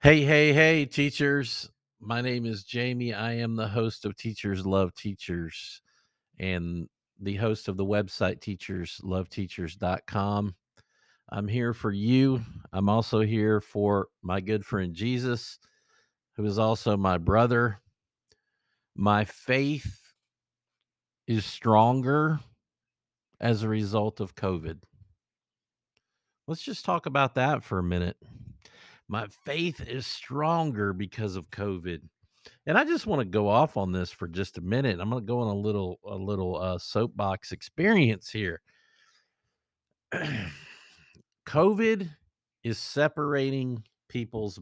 Hey, teachers. My name is Jamie. I am the host of Teachers Love Teachers and the host of the website TeachersLoveTeachers.com. I'm here for you. I'm also here for my good friend Jesus, who is also my brother. My faith is stronger as a result of COVID. Let's just talk about that for a minute. My faith is stronger because of COVID. And I just want to go off on this for just a minute. I'm going to go on a little soapbox experience here. COVID is separating people's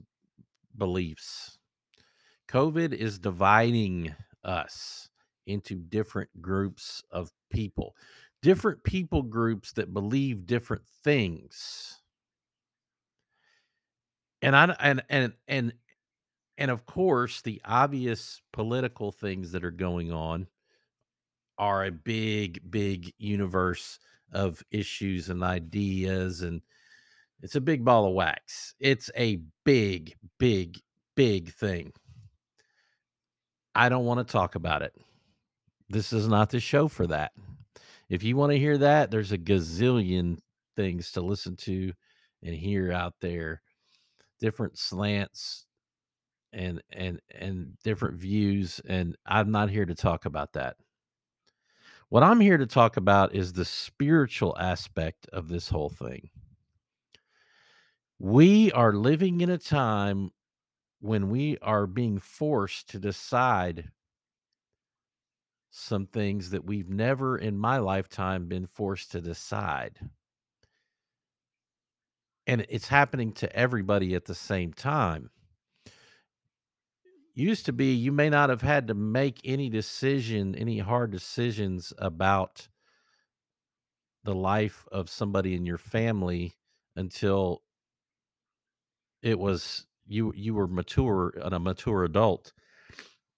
beliefs. COVID is dividing us into different groups of people, different people groups that believe different things. And of course, the obvious political things that are going on are a big universe of issues and ideas, and it's a big ball of wax. It's a big thing. I don't want to talk about it. This is not the show for that. If you want to hear that, there's a gazillion things to listen to and hear out there. Different slants and different views, and I'm not here to talk about that. What I'm here to talk about is the spiritual aspect of this whole thing. We are living in a time when we are being forced to decide some things that we've never in my lifetime been forced to decide. And it's happening to everybody at the same time. Used to be, you may not have had to make any hard decisions about the life of somebody in your family until it was you were mature and a mature adult.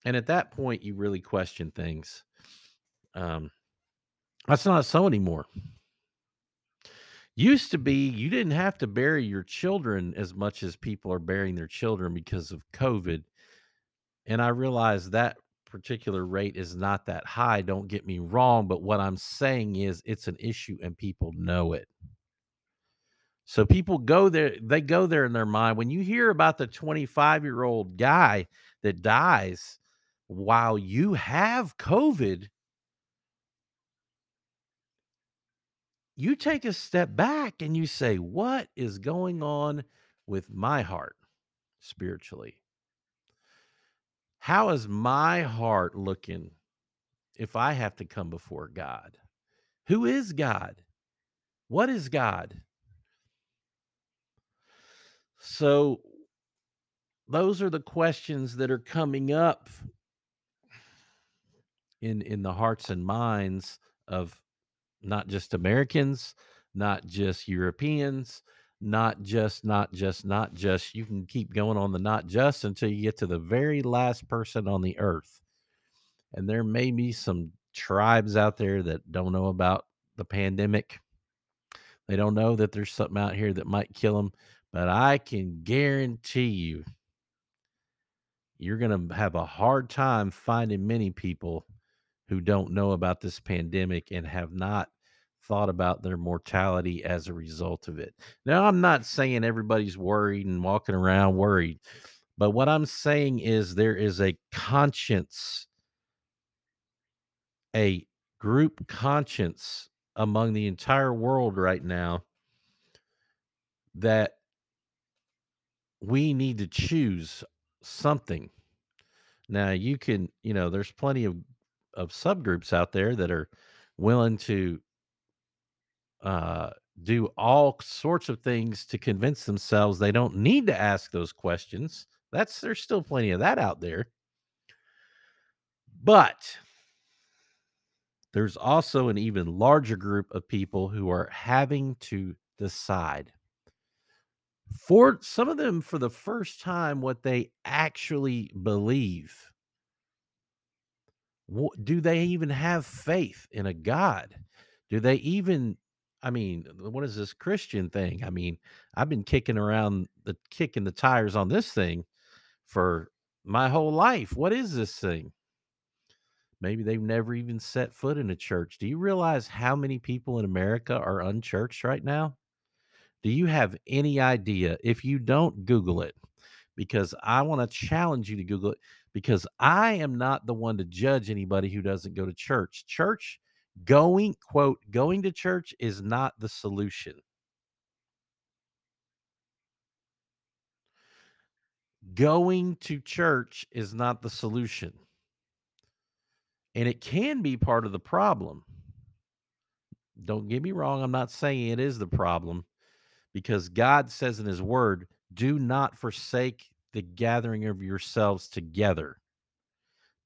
And at that point, you really question things. That's not so anymore. Used to be, you didn't have to bury your children as much as people are burying their children because of COVID. And I realize that particular rate is not that high. Don't get me wrong. But what I'm saying is it's an issue and people know it. So people go there. They go there in their mind. When you hear about the 25-year-old guy that dies while you have COVID, you take a step back and you say, what is going on with my heart spiritually? How is my heart looking if I have to come before God? Who is God? What is God? So those are the questions that are coming up in the hearts and minds of not just Americans, not just Europeans, not just. You can keep going on the not just until you get to the very last person on the earth. And there may be some tribes out there that don't know about the pandemic. They don't know that there's something out here that might kill them. But I can guarantee you, you're going to have a hard time finding many people who don't know about this pandemic and have not thought about their mortality as a result of it. Now, I'm not saying everybody's worried and walking around worried, but what I'm saying is there is a conscience, a group conscience among the entire world right now that we need to choose something. Now, you can, there's plenty of subgroups out there that are willing to do all sorts of things to convince themselves they don't need to ask those questions. There's still plenty of that out there. But there's also an even larger group of people who are having to decide, for some of them for the first time, what they actually believe. Do they even have faith in a God? Do they even I mean, what is this Christian thing? I mean, I've been kicking the tires on this thing for my whole life. What is this thing? Maybe they've never even set foot in a church. Do you realize how many people in America are unchurched right now? Do you have any idea? If you don't, Google it, because I want to challenge you to Google it, because I am not the one to judge anybody who doesn't go to church. Church going, quote, going to church is not the solution. Going to church is not the solution. And it can be part of the problem. Don't get me wrong. I'm not saying it is the problem, because God says in his word, do not forsake the gathering of yourselves together.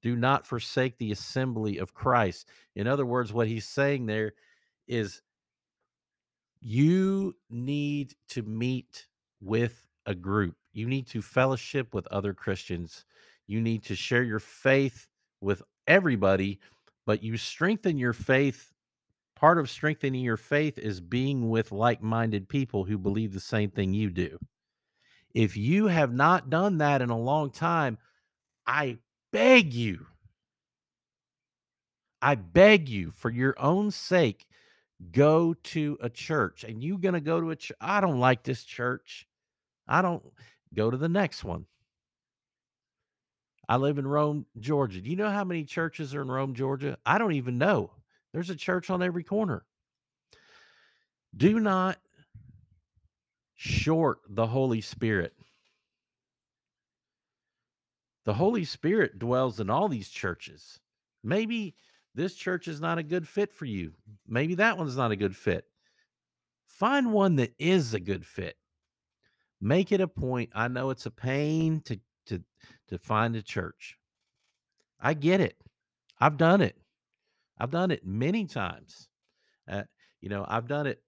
Do not forsake the assembly of Christ. In other words, what he's saying there is you need to meet with a group. You need to fellowship with other Christians. You need to share your faith with everybody, but you strengthen your faith. Part of strengthening your faith is being with like-minded people who believe the same thing you do. If you have not done that in a long time, I beg you for your own sake, go to a church. And you're going to go to a church. I don't like this church. I don't go to the next one. I live in Rome, Georgia. Do you know how many churches are in Rome, Georgia? I don't even know. There's a church on every corner. Do not short the Holy Spirit. The Holy Spirit dwells in all these churches. Maybe this church is not a good fit for you. Maybe that one's not a good fit. Find one that is a good fit. Make it a point. I know it's a pain to find a church. I get it. I've done it. I've done it many times. I've done it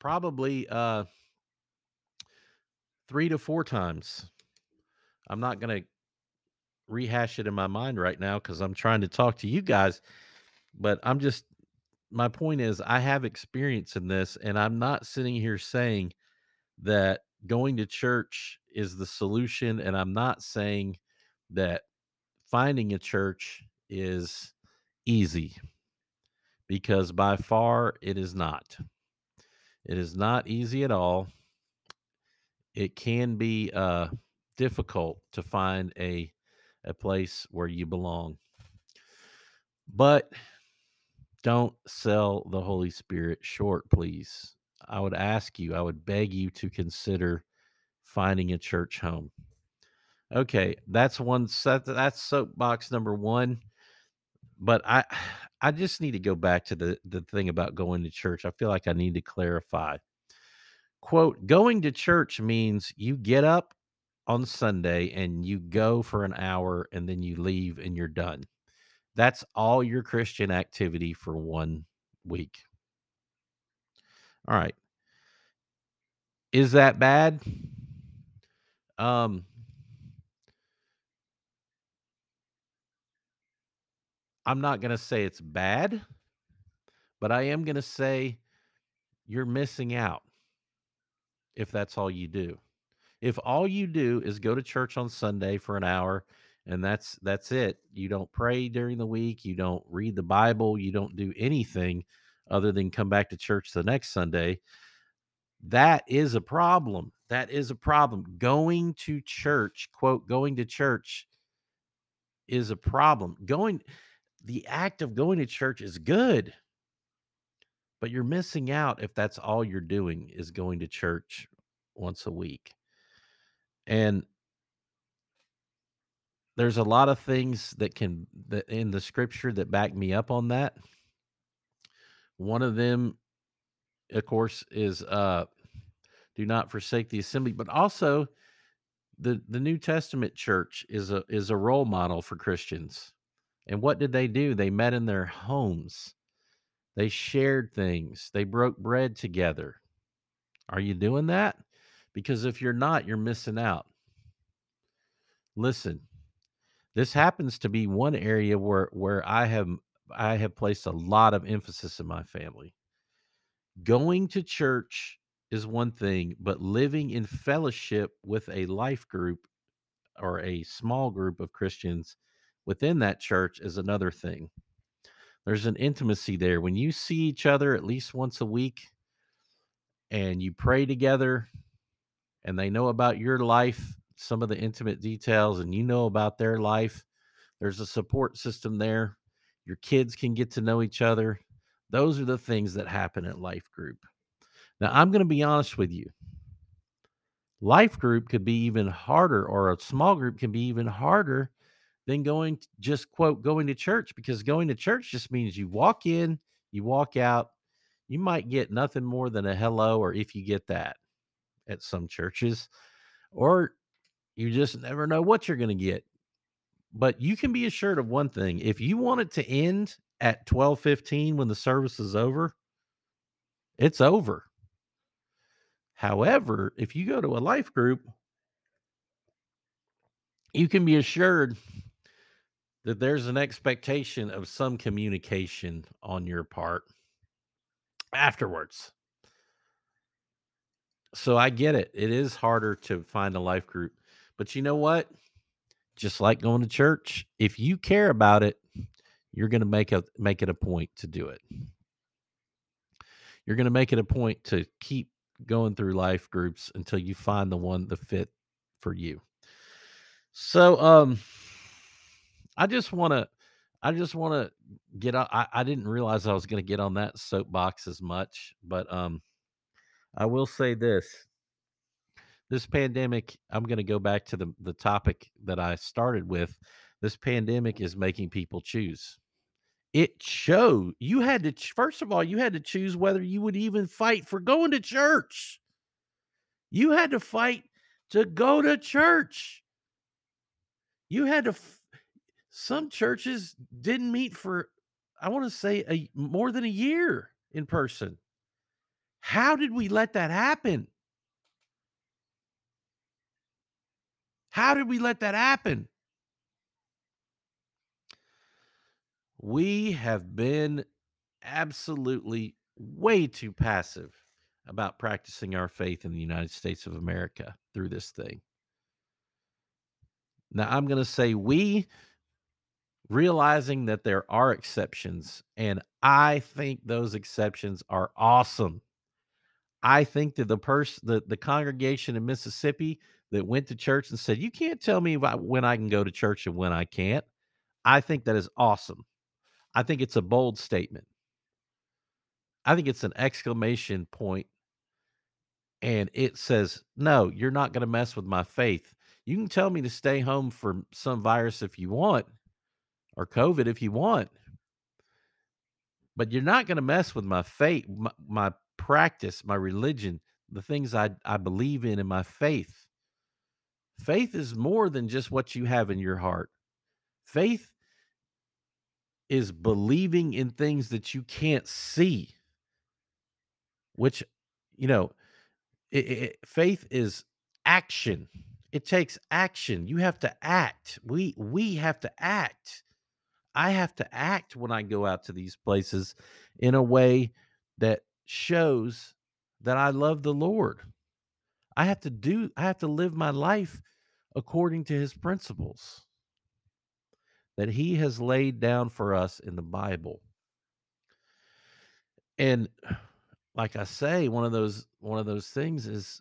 probably 3 to 4 times. I'm not going to rehash it in my mind right now because I'm trying to talk to you guys, but my point is I have experience in this, and I'm not sitting here saying that going to church is the solution, and I'm not saying that finding a church is easy, because by far it is not. It is not easy at all. It can be difficult to find a place where you belong. But don't sell the Holy Spirit short, please. I would beg you to consider finding a church home. Okay, that's one set. That's soapbox number one. But I just need to go back to the thing about going to church. I feel like I need to clarify. Quote, going to church means you get up on Sunday and you go for an hour and then you leave and you're done. That's all your Christian activity for 1 week. All right. Is that bad? I'm not going to say it's bad, but I am going to say you're missing out if that's all you do. If all you do is go to church on Sunday for an hour and that's it, you don't pray during the week, you don't read the Bible, you don't do anything other than come back to church the next Sunday, that is a problem. That is a problem. Going to church, quote, going to church is a problem. The act of going to church is good, but you're missing out if that's all you're doing is going to church once a week. And there's a lot of things that in the scripture that back me up on that. One of them, of course, is do not forsake the assembly, but also the New Testament church is a role model for Christians. And what did they do? They met in their homes. They shared things. They broke bread together. Are you doing that? Because if you're not, you're missing out. Listen, this happens to be one area where I have placed a lot of emphasis in my family. Going to church is one thing, but living in fellowship with a life group or a small group of Christians within that church is another thing. There's an intimacy there. When you see each other at least once a week and you pray together and they know about your life, some of the intimate details, and you know about their life, there's a support system there. Your kids can get to know each other. Those are the things that happen at life group. Now, I'm going to be honest with you. Life group could be even harder, or a small group can be even harder than going to church, because going to church just means you walk in, you walk out. You might get nothing more than a hello, or if you get that at some churches, or you just never know what you're going to get. But you can be assured of one thing. If you want it to end at 12:15 when the service is over, it's over. However, if you go to a life group, you can be assured that there's an expectation of some communication on your part afterwards. So I get it. It is harder to find a life group. But you know what? Just like going to church, if you care about it, you're going to make it a point to do it. You're going to make it a point to keep going through life groups until you find the one that fit for you. So I just want to get out. I didn't realize I was going to get on that soapbox as much, but I will say this. This pandemic, I'm going to go back to the topic that I started with. This pandemic is making people choose. It showed you had to, first of all, you had to choose whether you would even fight for going to church. You had to fight to go to church. You had to, some churches didn't meet for, I want to say, more than a year in person. How did we let that happen? How did we let that happen? We have been absolutely way too passive about practicing our faith in the United States of America through this thing. Now, I'm going to say we, realizing that there are exceptions, and I think those exceptions are awesome. I think that the congregation in Mississippi that went to church and said, you can't tell me when I can go to church and when I can't. I think that is awesome. I think it's a bold statement. I think it's an exclamation point. And it says, no, you're not going to mess with my faith. You can tell me to stay home for some virus if you want, or COVID if you want, but you're not going to mess with my faith, my practice, my religion, the things I believe in my faith. Faith is more than just what you have in your heart. Faith is believing in things that you can't see, which, you know, faith is action. It takes action. You have to act. We have to act. I have to act when I go out to these places in a way that shows that I love the Lord. I have to live my life according to his principles that he has laid down for us in the Bible. And like I say, one of those things is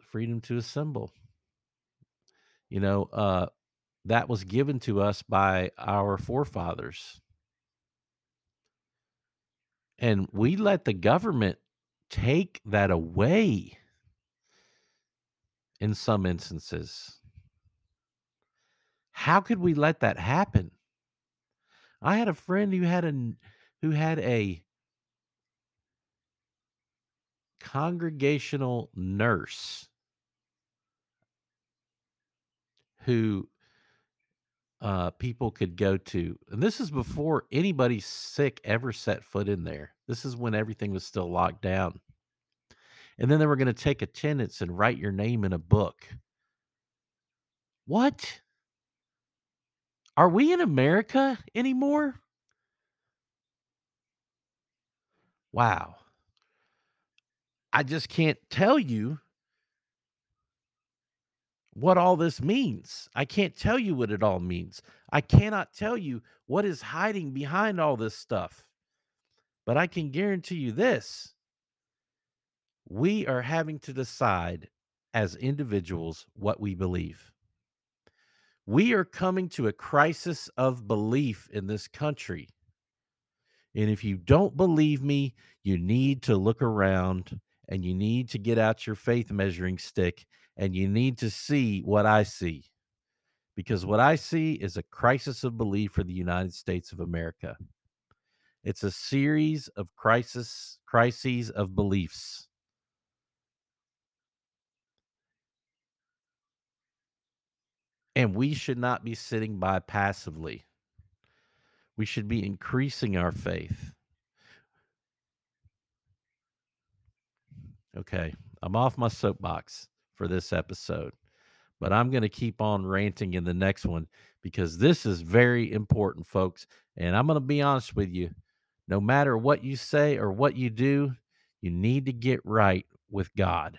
freedom to assemble. You know, that was given to us by our forefathers. And we let the government take that away in some instances. How could we let that happen? I had a friend who had a congregational nurse who people could go to. And this is before anybody sick ever set foot in there. This is when everything was still locked down. And then they were going to take attendance and write your name in a book. What? Are we in America anymore? Wow. I just can't tell you what all this means. I can't tell you what it all means. I cannot tell you what is hiding behind all this stuff. But I can guarantee you this. We are having to decide as individuals what we believe. We are coming to a crisis of belief in this country. And if you don't believe me, you need to look around and you need to get out your faith measuring stick and you need to see what I see. Because what I see is a crisis of belief for the United States of America. It's a series of crises of beliefs. And we should not be sitting by passively. We should be increasing our faith. Okay, I'm off my soapbox for this episode, but I'm going to keep on ranting in the next one because this is very important, folks. And I'm going to be honest with you. No matter what you say or what you do, you need to get right with God.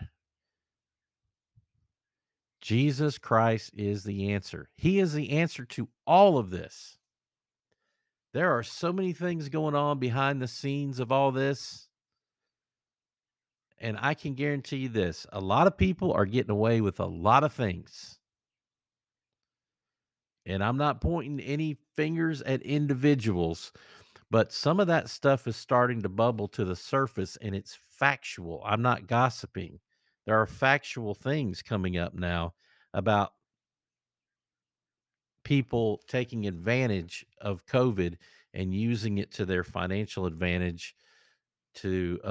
Jesus Christ is the answer. He is the answer to all of this. There are so many things going on behind the scenes of all this. And I can guarantee you this. A lot of people are getting away with a lot of things. And I'm not pointing any fingers at individuals. But some of that stuff is starting to bubble to the surface. And it's factual. I'm not gossiping. There are factual things coming up now about people taking advantage of COVID and using it to their financial advantage, to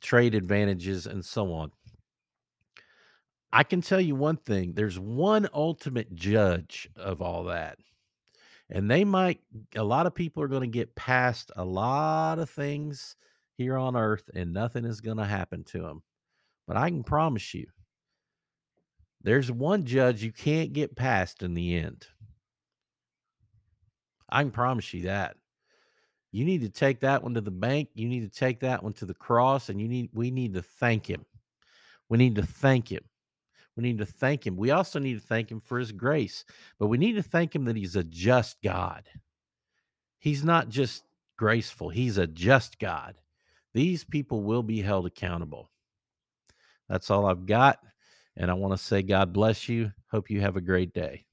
trade advantages, and so on. I can tell you one thing. There's one ultimate judge of all that. And a lot of people are going to get past a lot of things here on earth and nothing is going to happen to them. But I can promise you, there's one judge you can't get past in the end. I can promise you that. You need to take that one to the bank. You need to take that one to the cross, and we need to thank him. We need to thank him. We need to thank him. We also need to thank him for his grace, but we need to thank him that he's a just God. He's not just graceful. He's a just God. These people will be held accountable. That's all I've got, and I want to say God bless you. Hope you have a great day.